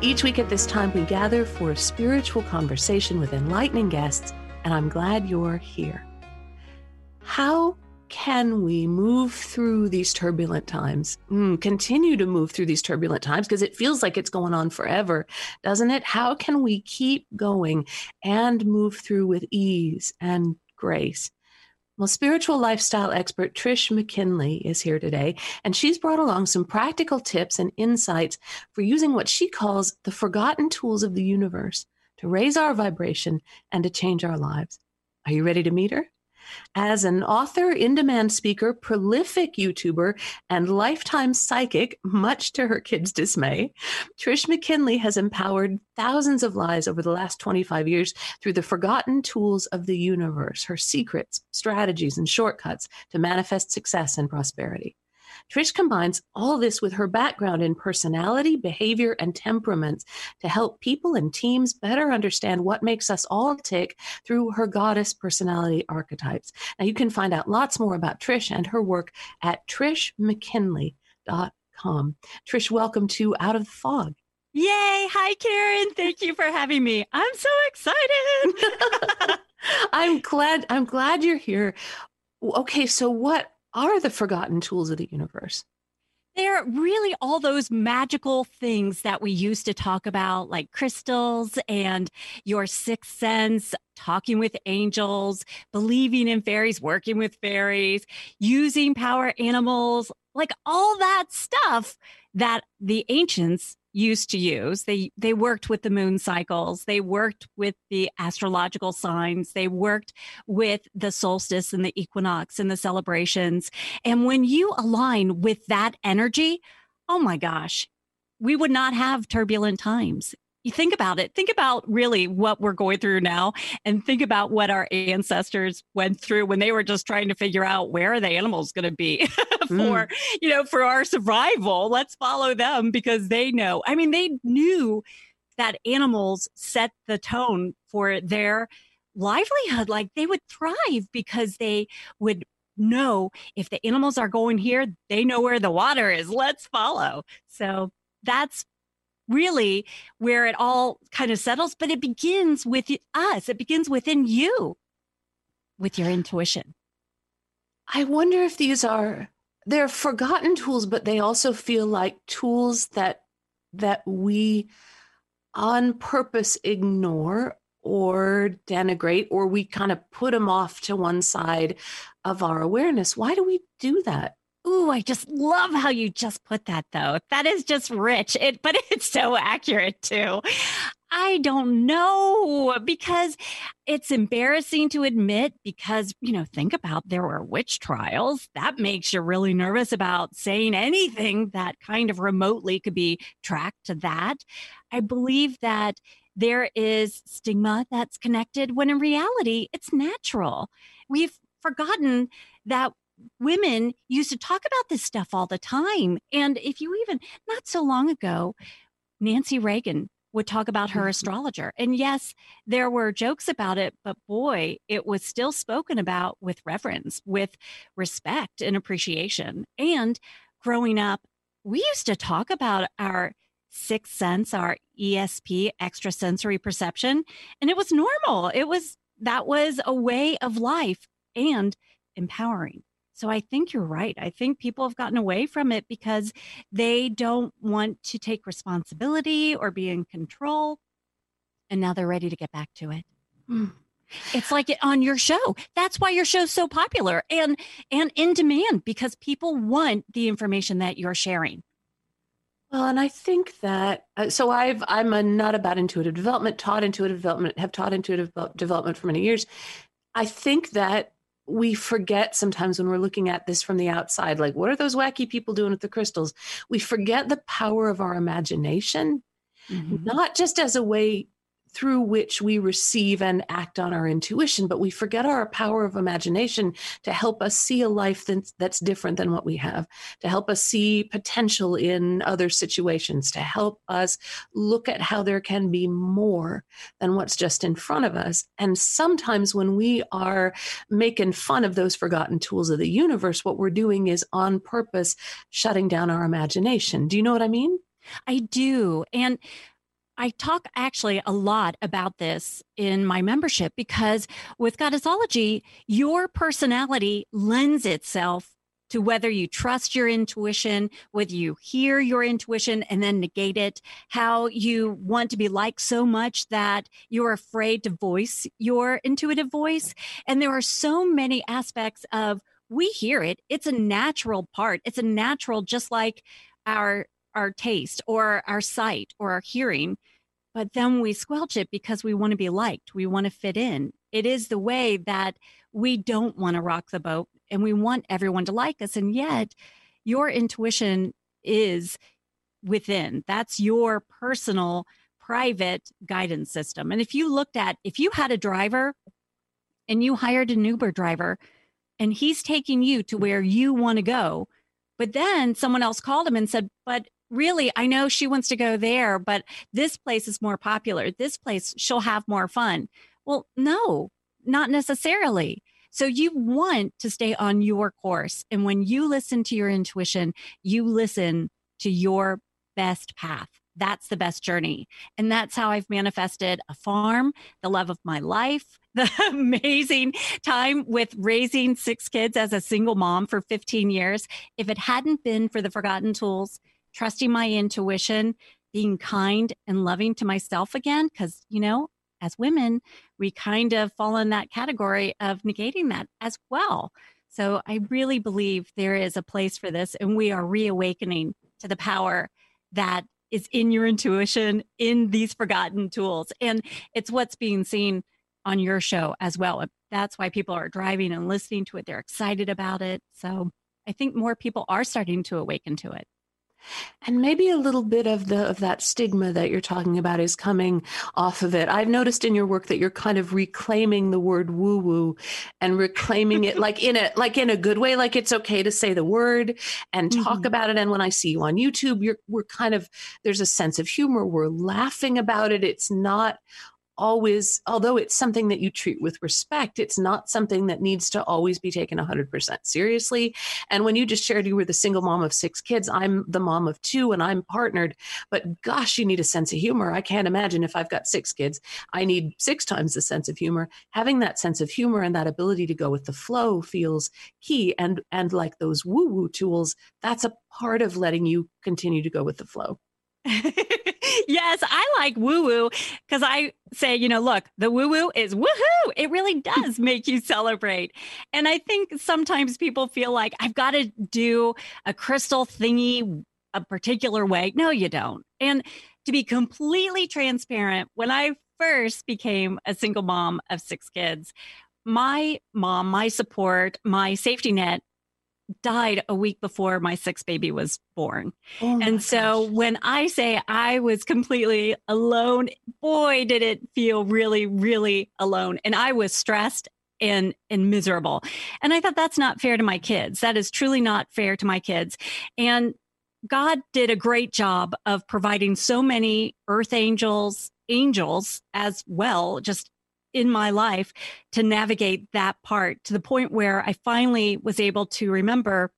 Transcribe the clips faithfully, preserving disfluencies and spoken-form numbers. Each week at this time, we gather for a spiritual conversation with enlightening guests, and I'm glad you're here. How can we move through these turbulent times, mm, continue to move through these turbulent times, because it feels like it's going on forever, doesn't it? How can we keep going and move through with ease and grace? Well, spiritual lifestyle expert Trish McKinnley is here today, and she's brought along some practical tips and insights for using what she calls the forgotten tools of the universe to raise our vibration and to change our lives. Are you ready to meet her? As an author, in-demand speaker, prolific YouTuber, and lifetime psychic, much to her kids' dismay, Trish McKinnley has empowered thousands of lives over the last twenty-five years through the forgotten tools of the universe, her secrets, strategies, and shortcuts to manifest success and prosperity. Trish combines all this with her background in personality, behavior, and temperaments to help people and teams better understand what makes us all tick through her Goddess Personality Archetypes. Now, you can find out lots more about Trish and her work at Trish McKinnley dot com. Trish, welcome to Out of the Fog. Yay. Hi, Karen. Thank you for having me. I'm so excited. I'm glad. I'm glad you're here. Okay, so what are the forgotten tools of the universe? They're really all those magical things that we used to talk about, like crystals and your sixth sense, talking with angels, believing in fairies, working with fairies, using power animals, like all that stuff that the ancients used to use. They they worked with the moon cycles. They worked with the astrological signs. They worked with the solstice and the equinox and the celebrations. And when you align with that energy, oh my gosh, we would not have turbulent times. You think about it. Think about really what we're going through now, and think about what our ancestors went through when they were just trying to figure out where are the animals going to be for, mm. you know, for our survival. Let's follow them because they know. I mean, they knew that animals set the tone for their livelihood. Like they would thrive because they would know if the animals are going here, they know where the water is. Let's follow. So that's really where it all kind of settles, but it begins with us. It begins within you, with your intuition. I wonder if these are, they're forgotten tools, but they also feel like tools that that we on purpose ignore or denigrate, or we kind of put them off to one side of our awareness. Why do we do that? Ooh, I just love how you just put that, though. That is just rich, it, but it's so accurate, too. I don't know, because it's embarrassing to admit, because, you know, think about there were witch trials. That makes you really nervous about saying anything that kind of remotely could be tracked to that. I believe that there is stigma that's connected when in reality, it's natural. We've forgotten that women used to talk about this stuff all the time. And if you even, not so long ago, Nancy Reagan would talk about her astrologer. And yes, there were jokes about it, but boy, it was still spoken about with reverence, with respect and appreciation. And growing up, we used to talk about our sixth sense, our E S P, extrasensory perception, and it was normal. It was, that was a way of life and empowering. So I think you're right. I think people have gotten away from it because they don't want to take responsibility or be in control. And now they're ready to get back to it. Mm. It's like it on your show. That's why your show's so popular and, and in demand, because people want the information that you're sharing. Well, and I think that, uh, so I've, I'm a nut about intuitive development, taught intuitive development, have taught intuitive development for many years. I think that we forget sometimes when we're looking at this from the outside, like, what are those wacky people doing with the crystals? We forget the power of our imagination, mm-hmm. not just as a way through which we receive and act on our intuition, but we forget our power of imagination to help us see a life that's, that's different than what we have, to help us see potential in other situations, to help us look at how there can be more than what's just in front of us. And sometimes when we are making fun of those forgotten tools of the universe, what we're doing is on purpose shutting down our imagination. Do you know what I mean? I do. And I talk actually a lot about this in my membership, because with Goddessology, your personality lends itself to whether you trust your intuition, whether you hear your intuition and then negate it, how you want to be liked so much that you're afraid to voice your intuitive voice. And there are so many aspects of, we hear it, it's a natural part. It's a natural, just like our our taste or our sight or our hearing, but then we squelch it because we want to be liked. We want to fit in. It is the way that we don't want to rock the boat and we want everyone to like us. And yet your intuition is within. That's your personal private guidance system. And if you looked at, if you had a driver and you hired an Uber driver and he's taking you to where you want to go, but then someone else called him and said, but really, I know she wants to go there, but this place is more popular. This place, she'll have more fun. Well, no, not necessarily. So you want to stay on your course. And when you listen to your intuition, you listen to your best path. That's the best journey. And that's how I've manifested a farm, the love of my life, the amazing time with raising six kids as a single mom for fifteen years. If it hadn't been for the forgotten tools, trusting my intuition, being kind and loving to myself again, because, you know, as women, we kind of fall in that category of negating that as well. So I really believe there is a place for this, and we are reawakening to the power that is in your intuition, in these forgotten tools. And it's what's being seen on your show as well. That's why people are driving and listening to it. They're excited about it. So I think more people are starting to awaken to it. And maybe a little bit of the of that stigma that you're talking about is coming off of it. I've noticed in your work that you're kind of reclaiming the word woo-woo and reclaiming it like in a like in a good way, like it's okay to say the word and talk mm-hmm. about it. And when I see you on YouTube, you're we're kind of there's a sense of humor. We're laughing about it. It's not always, although it's something that you treat with respect, it's not something that needs to always be taken one hundred percent seriously. And when you just shared you were the single mom of six kids, I'm the mom of two and I'm partnered, but gosh, you need a sense of humor. I can't imagine if I've got six kids, I need six times the sense of humor. Having that sense of humor and that ability to go with the flow feels key. And, and like those woo-woo tools, that's a part of letting you continue to go with the flow. Yes, I like woo-woo because I say, you know, look, the woo-woo is woo-hoo. It really does make you celebrate. And I think sometimes people feel like I've got to do a crystal thingy a particular way. No, you don't. And to be completely transparent, when I first became a single mom of six kids, my mom, my support, my safety net died a week before my sixth baby was born. Oh and so gosh. When I say I was completely alone, boy, did it feel really, really alone. And I was stressed and, and miserable. And I thought that's not fair to my kids. That is truly not fair to my kids. And God did a great job of providing so many earth angels, angels as well, just in my life to navigate that part to the point where I finally was able to remember,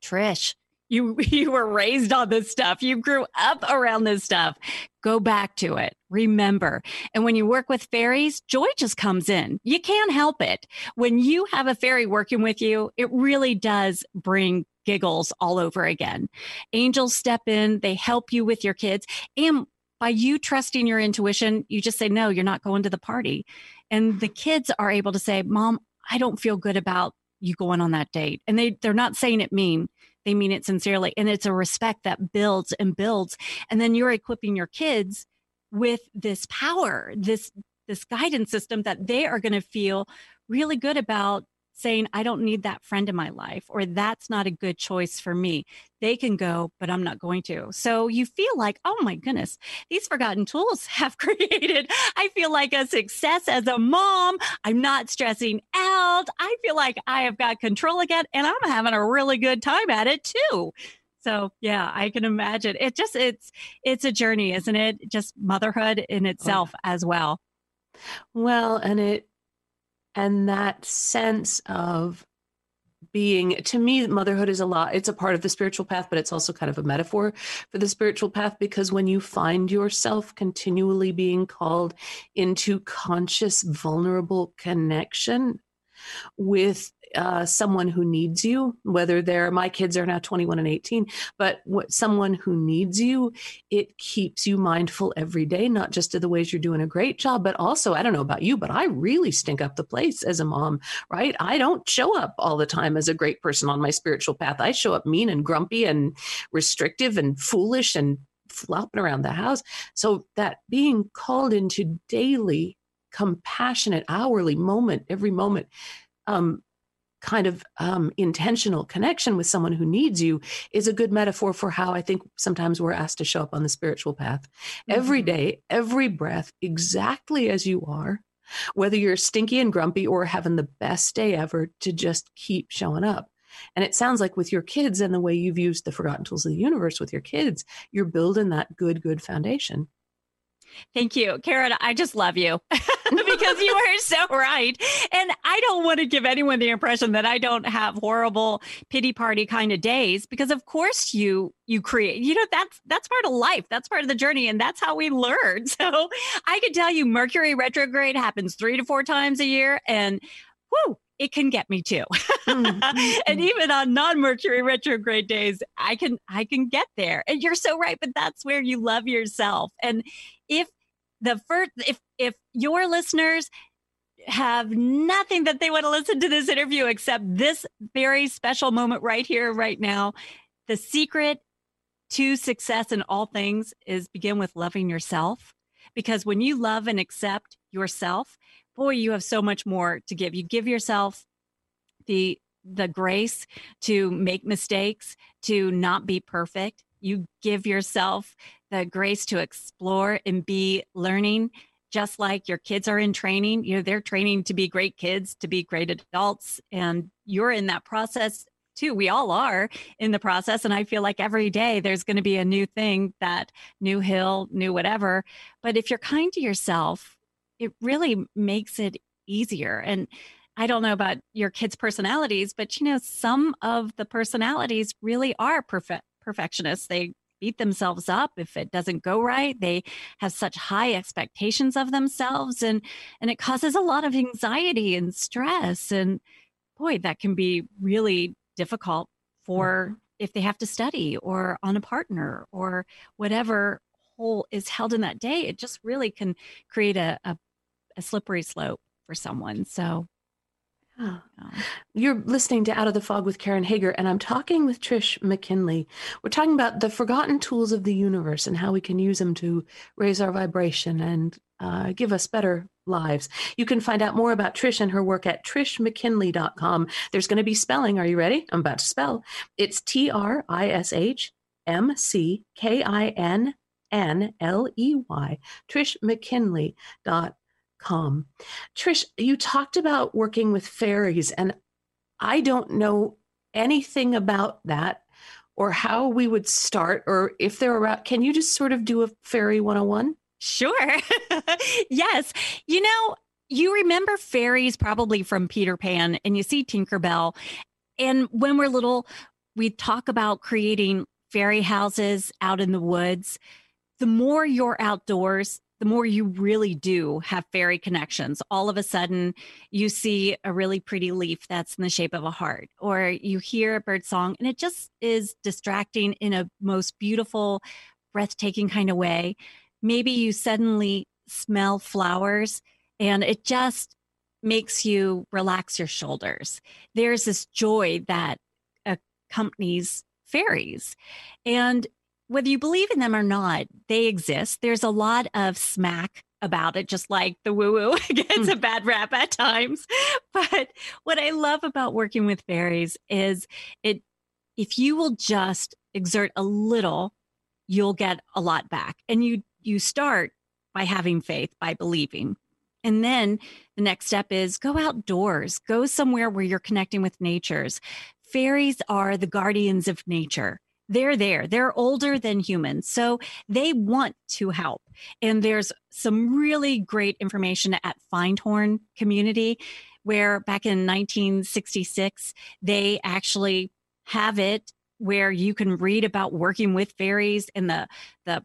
Trish, you, you were raised on this stuff. You grew up around this stuff. Go back to it. Remember. And when you work with fairies, joy just comes in. You can't help it. When you have a fairy working with you, it really does bring giggles all over again. Angels step in. They help you with your kids. And by you trusting your intuition, you just say, no, you're not going to the party. And the kids are able to say, Mom, I don't feel good about you going on that date. And they, they're not saying it mean. They mean it sincerely. And it's a respect that builds and builds. And then you're equipping your kids with this power, this, this guidance system that they are going to feel really good about saying, I don't need that friend in my life, or that's not a good choice for me. They can go, but I'm not going to. So you feel like, oh my goodness, these forgotten tools have created, I feel like, a success as a mom. I'm not stressing out. I feel like I have got control again, and I'm having a really good time at it too. So yeah, I can imagine. It just, it's, it's a journey, isn't it? Just motherhood in itself oh. as well. Well, and it, and that sense of being, to me, motherhood is a lot. It's a part of the spiritual path, but it's also kind of a metaphor for the spiritual path, because when you find yourself continually being called into conscious, vulnerable connection with uh, someone who needs you, whether they're, my kids are now twenty-one and eighteen, but what, someone who needs you, it keeps you mindful every day, not just of the ways you're doing a great job, but also, I don't know about you, but I really stink up the place as a mom, right? I don't show up all the time as a great person on my spiritual path. I show up mean and grumpy and restrictive and foolish and flopping around the house. So that being called into daily, compassionate, hourly moment, every moment, um, kind of um, intentional connection with someone who needs you is a good metaphor for how I think sometimes we're asked to show up on the spiritual path. Mm-hmm. Every day, every breath, exactly as you are, whether you're stinky and grumpy or having the best day ever, to just keep showing up. And it sounds like with your kids and the way you've used the Forgotten Tools of the Universe with your kids, you're building that good, good foundation. Thank you, Karen. I just love you because you are so right. And I don't want to give anyone the impression that I don't have horrible pity party kind of days, because of course you you create, you know, that's that's part of life. That's part of the journey. And that's how we learn. So I can tell you Mercury retrograde happens three to four times a year, and whoo, it can get me too. Mm-hmm. And even on non-Mercury retrograde days, I can, I can get there. And you're so right, but that's where you love yourself. And if the first, if, if your listeners have nothing that they want to listen to this interview, except this very special moment right here, right now, the secret to success in all things is begin with loving yourself. Because when you love and accept yourself, boy, you have so much more to give. You give yourself the the grace to make mistakes, to not be perfect. You give yourself the grace to explore and be learning, just like your kids are in training. You know, they're training to be great kids, to be great adults. And you're in that process too. We all are in the process. And I feel like every day there's going to be a new thing, that new hill, new whatever. But if you're kind to yourself, it really makes it easier. And I don't know about your kids' personalities, but you know, some of the personalities really are perfect perfectionists. They beat themselves up if it doesn't go right. They have such high expectations of themselves, and, and it causes a lot of anxiety and stress. And boy, that can be really difficult for if they have to study or on a partner or whatever whole is held in that day. It just really can create a, a a slippery slope for someone. So oh. You're listening to Out of the Fog with Karen Hager, and I'm talking with Trish McKinnley. We're talking about the forgotten tools of the universe and how we can use them to raise our vibration and uh, give us better lives. You can find out more about Trish and her work at Trish McKinnley dot com. There's going to be spelling. Are you ready? I'm about to spell. It's T R I S H M C K I N N L E Y, Trish McKinnley dot com. Trish, you talked about working with fairies, and I don't know anything about that or how we would start, or if they're around. Can you just sort of do a fairy one oh one? Sure. Yes. You know, you remember fairies probably from Peter Pan, and you see Tinkerbell. And when we're little, we talk about creating fairy houses out in the woods. The more you're outdoors, the more you really do have fairy connections. All of a sudden, you see a really pretty leaf that's in the shape of a heart, or you hear a bird song, and it just is distracting in a most beautiful, breathtaking kind of way. Maybe you suddenly smell flowers, and it just makes you relax your shoulders. There's this joy that accompanies fairies. And whether you believe in them or not, they exist. There's a lot of smack about it, just like the woo-woo gets a bad rap at times. But what I love about working with fairies is it, if you will just exert a little, you'll get a lot back. And you you start by having faith, by believing. And then the next step is go outdoors, go somewhere where you're connecting with natures. Fairies are the guardians of nature. They're there. They're older than humans. So they want to help. And there's some really great information at Findhorn Community, where back in nineteen sixty-six, they actually have it where you can read about working with fairies and the, the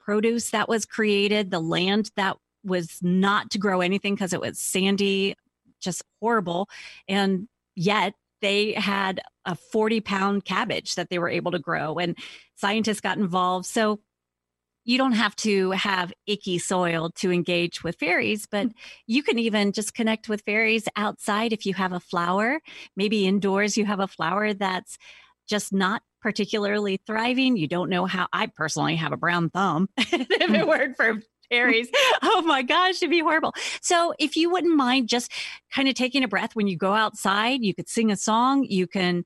produce that was created, the land that was not to grow anything because it was sandy, just horrible. And yet they had a forty pound cabbage that they were able to grow, and scientists got involved. So you don't have to have icky soil to engage with fairies, but you can even just connect with fairies outside. If you have a flower, maybe indoors, you have a flower that's just not particularly thriving. You don't know how. I personally have a brown thumb. If it weren't for fairies, oh my gosh, it'd be horrible. So if you wouldn't mind just kind of taking a breath when you go outside, you could sing a song, you can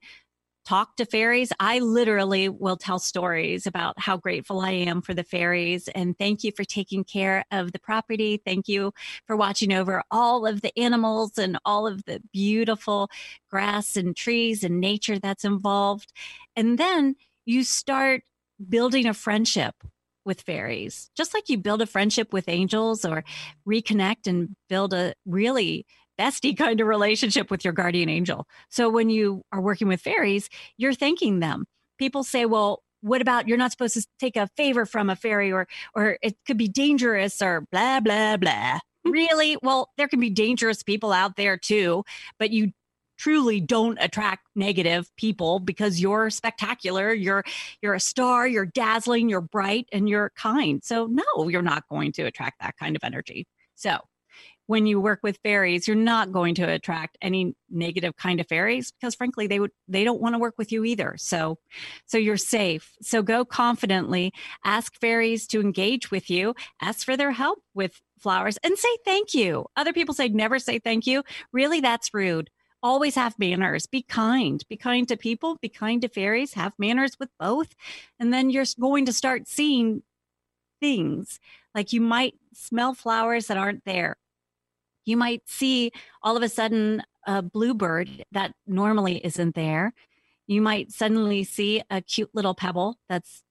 talk to fairies. I literally will tell stories about how grateful I am for the fairies. And thank you for taking care of the property. Thank you for watching over all of the animals and all of the beautiful grass and trees and nature that's involved. And then you start building a friendship with fairies, just like you build a friendship with angels, or reconnect and build a really bestie kind of relationship with your guardian angel. So when you are working with fairies, you're thanking them. People say, well, what about, you're not supposed to take a favor from a fairy, or, or it could be dangerous, or blah, blah, blah. Really? Well, there can be dangerous people out there too, but you truly don't attract negative people because you're spectacular. You're, you're a star, you're dazzling, you're bright, and you're kind. So no, you're not going to attract that kind of energy. So when you work with fairies, you're not going to attract any negative kind of fairies, because frankly, they would, they don't want to work with you either. So, so you're safe. So go confidently, ask fairies to engage with you, ask for their help with flowers, and say thank you. Other people say, never say thank you. Really, that's rude. Always have manners, be kind, be kind to people, be kind to fairies, have manners with both. And then you're going to start seeing things. Like you might smell flowers that aren't there. You might see all of a sudden a bluebird that normally isn't there. You might suddenly see a cute little pebble that's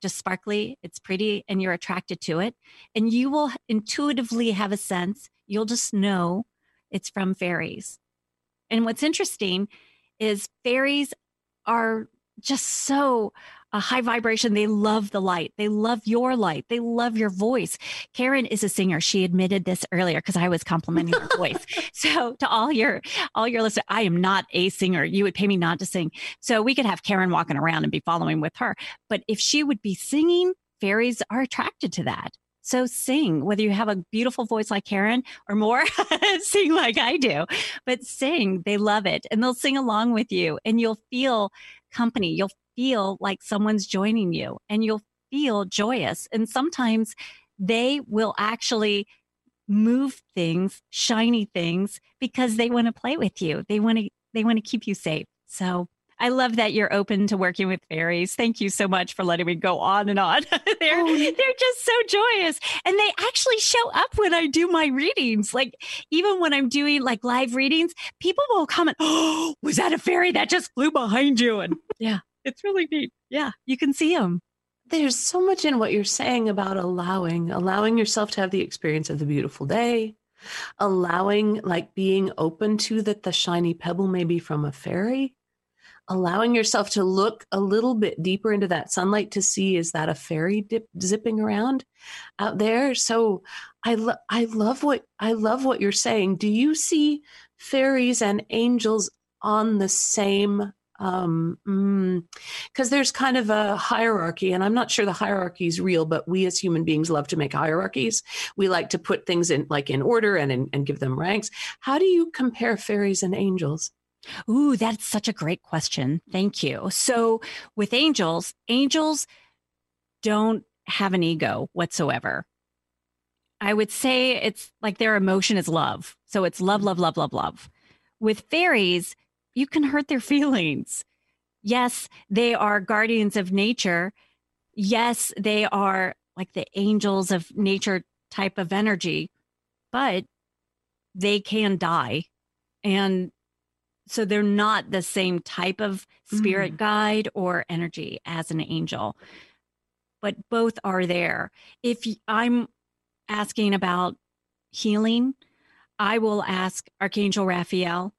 just sparkly, it's pretty, and you're attracted to it. And you will intuitively have a sense, you'll just know it's from fairies. And what's interesting is fairies are just so a high vibration. They love the light. They love your light. They love your voice. Karen is a singer. She admitted this earlier because I was complimenting her voice. So to all your, all your listeners, I am not a singer. You would pay me not to sing. So we could have Karen walking around and be following with her. But if she would be singing, fairies are attracted to that. So sing, whether you have a beautiful voice like Karen or more, sing like I do, but sing, they love it. And they'll sing along with you, and you'll feel company. You'll feel like someone's joining you, and you'll feel joyous. And sometimes they will actually move things, shiny things, because they want to play with you. They want to, they want to keep you safe. So I love that you're open to working with fairies. Thank you so much for letting me go on and on. they're, oh. they're just so joyous. And they actually show up when I do my readings. Like even when I'm doing like live readings, people will comment, oh, was that a fairy that just flew behind you? And yeah, it's really neat. Yeah, you can see them. There's so much in what you're saying about allowing, allowing yourself to have the experience of the beautiful day, allowing, like being open to that the shiny pebble may be from a fairy. Allowing yourself to look a little bit deeper into that sunlight to see, is that a fairy dip, zipping around out there? So I, lo- I love what, I love what you're saying. Do you see fairies and angels on the same, um, mm, cause there's kind of a hierarchy, and I'm not sure the hierarchy is real, but we as human beings love to make hierarchies. We like to put things in like in order and, and, and give them ranks. How do you compare fairies and angels? Ooh, that's such a great question. Thank you. So with angels, angels don't have an ego whatsoever. I would say it's like their emotion is love. So it's love, love, love, love, love. With fairies, you can hurt their feelings. Yes, they are guardians of nature. Yes, they are like the angels of nature type of energy, but they can die. And so they're not the same type of spirit mm. guide or energy as an angel, but both are there. If I'm asking about healing, I will ask Archangel Raphael.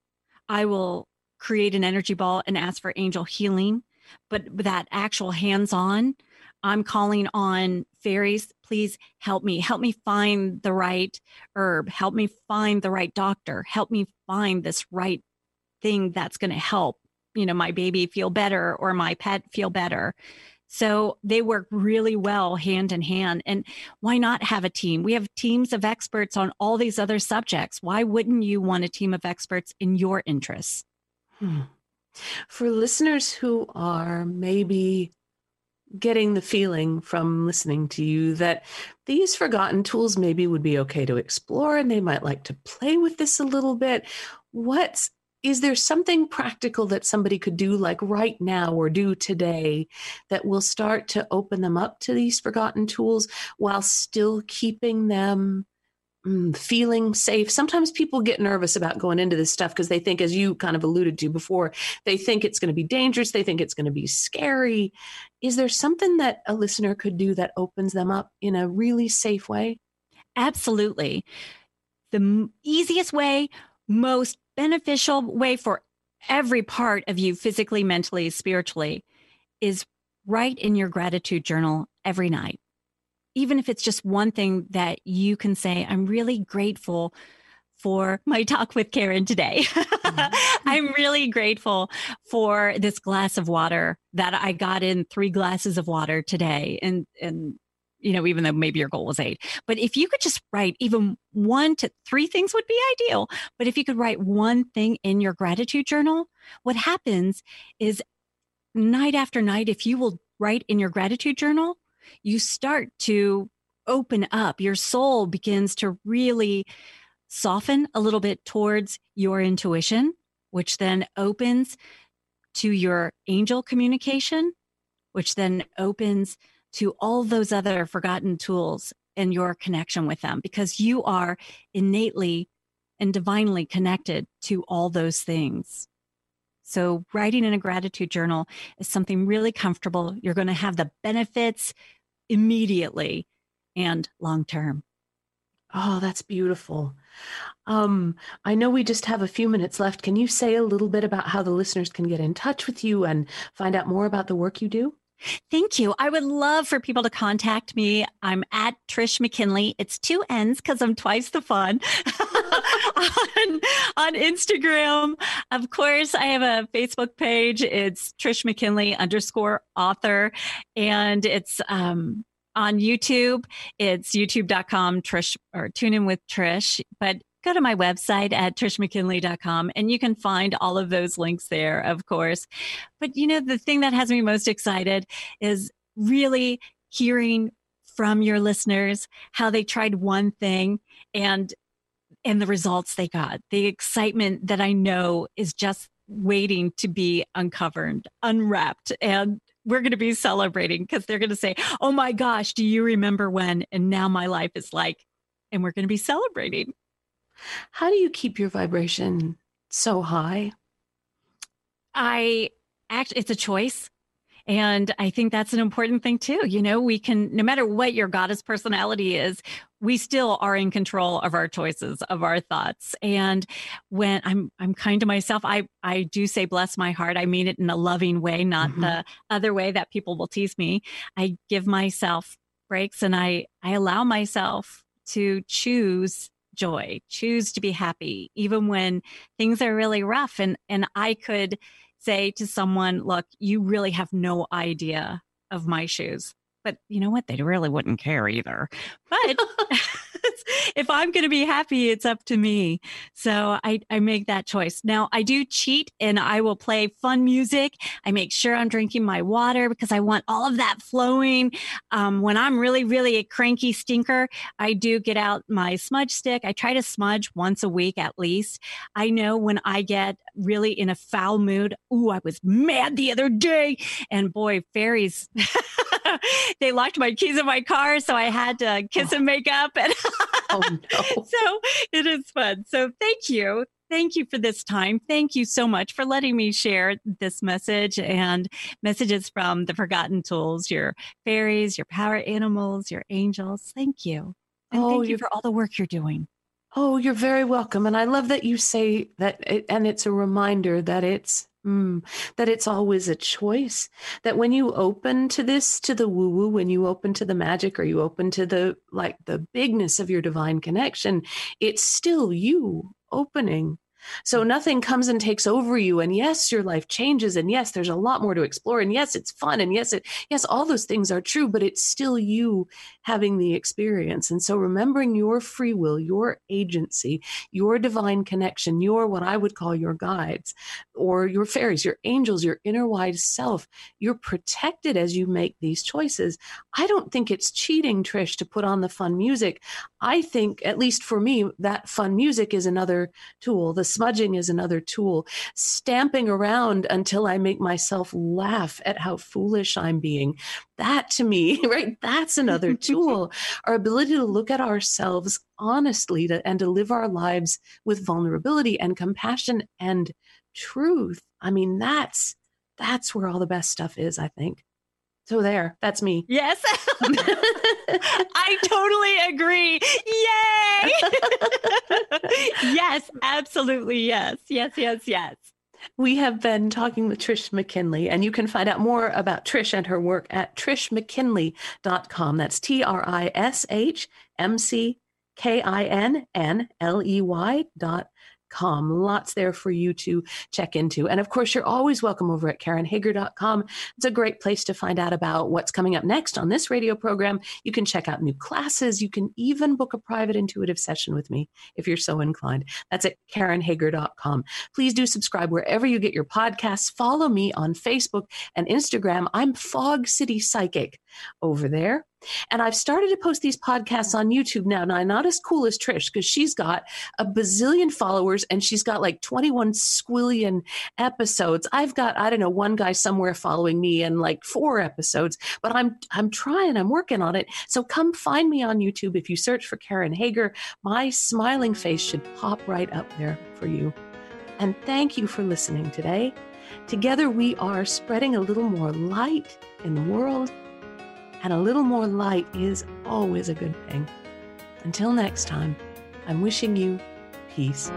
I will create an energy ball and ask for angel healing, but that actual hands-on, I'm calling on fairies. Please help me. Help me find the right herb. Help me find the right doctor. Help me find this right thing that's going to help, you know, my baby feel better or my pet feel better. So they work really well hand in hand. And why not have a team? We have teams of experts on all these other subjects. Why wouldn't you want a team of experts in your interests? Hmm. For listeners who are maybe getting the feeling from listening to you that these forgotten tools maybe would be okay to explore and they might like to play with this a little bit, what's is there something practical that somebody could do like right now or do today that will start to open them up to these forgotten tools while still keeping them feeling safe? Sometimes people get nervous about going into this stuff because they think, as you kind of alluded to before, they think it's going to be dangerous. They think it's going to be scary. Is there something that a listener could do that opens them up in a really safe way? Absolutely. The m- easiest way, most beneficial way for every part of you, physically, mentally, spiritually, is write in your gratitude journal every night. Even if it's just one thing that you can say, I'm really grateful for my talk with Karen today. Mm-hmm. I'm really grateful for this glass of water that I got in three glasses of water today. And, and, you know, even though maybe your goal was eight, but if you could just write even one to three things would be ideal. But if you could write one thing in your gratitude journal, what happens is night after night, if you will write in your gratitude journal, you start to open up. Your soul begins to really soften a little bit towards your intuition, which then opens to your angel communication, which then opens to all those other forgotten tools and your connection with them, because you are innately and divinely connected to all those things. So writing in a gratitude journal is something really comfortable. You're going to have the benefits immediately and long-term. Oh, that's beautiful. Um, I know we just have a few minutes left. Can you say a little bit about how the listeners can get in touch with you and find out more about the work you do? Thank you. I would love for people to contact me. I'm at Trish McKinnley. It's two N's because I'm twice the fun. on, on Instagram. Of course, I have a Facebook page. It's Trish McKinnley underscore author. And it's um, on YouTube. It's youtube dot com Trish, or Tune In with Trish. But go to my website at Trish McKinnley dot com and you can find all of those links there, of course. But you know, the thing that has me most excited is really hearing from your listeners how they tried one thing and and the results they got. The excitement that I know is just waiting to be uncovered, unwrapped, and we're going to be celebrating because they're going to say, "Oh my gosh, do you remember when?" And now my life is like, and we're going to be celebrating. How do you keep your vibration so high? I act, it's a choice. And I think that's an important thing too. You know, we can, no matter what your goddess personality is, we still are in control of our choices, of our thoughts. And when I'm, I'm kind to myself, I, I do say, bless my heart. I mean it in a loving way, not mm-hmm. the other way that people will tease me. I give myself breaks and I, I allow myself to choose joy, choose to be happy, even when things are really rough. And, and I could say to someone, look, you really have no idea of my shoes. But you know what? They really wouldn't care either. But if I'm going to be happy, it's up to me. So I, I make that choice. Now, I do cheat and I will play fun music. I make sure I'm drinking my water because I want all of that flowing. Um, when I'm really, really a cranky stinker, I do get out my smudge stick. I try to smudge once a week at least. I know when I get really in a foul mood, ooh, I was mad the other day. And boy, fairies... They locked my keys in my car, so I had to kiss and make up. And oh, no. So it is fun. So thank you. Thank you for this time. Thank you so much for letting me share this message and messages from the Forgotten Tools, your fairies, your power animals, your angels. Thank you. And oh, thank you for all the work you're doing. Oh, you're very welcome. And I love that you say that. It, and it's a reminder that it's Mm, that it's always a choice, that when you open to this, to the woo woo, when you open to the magic, or you open to the, like the bigness of your divine connection, it's still you opening. So nothing comes and takes over you. And yes, your life changes. And yes, there's a lot more to explore. And yes, it's fun. And yes, it, yes, all those things are true, but it's still you having the experience. And so remembering your free will, your agency, your divine connection, your, what I would call your guides or your fairies, your angels, your inner wise self, you're protected as you make these choices. I don't think it's cheating, Trish, to put on the fun music. I think, at least for me, that fun music is another tool. The smudging is another tool. Stamping around until I make myself laugh at how foolish I'm being. That to me, right? That's another tool. Our ability to look at ourselves honestly to, and to live our lives with vulnerability and compassion and truth. I mean, that's, that's where all the best stuff is, I think. So there, that's me. Yes. I totally agree. Yay. Yes, absolutely. Yes, yes, yes, yes. We have been talking with Trish McKinnley, and you can find out more about Trish and her work at Trish McKinnley dot com. That's T R I S H M C K I N N L E Y dot com. Lots there for you to check into. And of course, you're always welcome over at Karen Hager dot com. It's a great place to find out about what's coming up next on this radio program. You can check out new classes. You can even book a private intuitive session with me if you're so inclined. That's at Karen Hager dot com. Please do subscribe wherever you get your podcasts. Follow me on Facebook and Instagram. I'm Fog City Psychic over there. And I've started to post these podcasts on YouTube now. Now, I'm not as cool as Trish because she's got a bazillion followers and she's got like twenty-one squillion episodes. I've got, I don't know, one guy somewhere following me and like four episodes, but I'm, I'm trying, I'm working on it. So come find me on YouTube. If you search for Karen Hager, my smiling face should pop right up there for you. And thank you for listening today. Together we are spreading a little more light in the world. And a little more light is always a good thing. Until next time, I'm wishing you peace.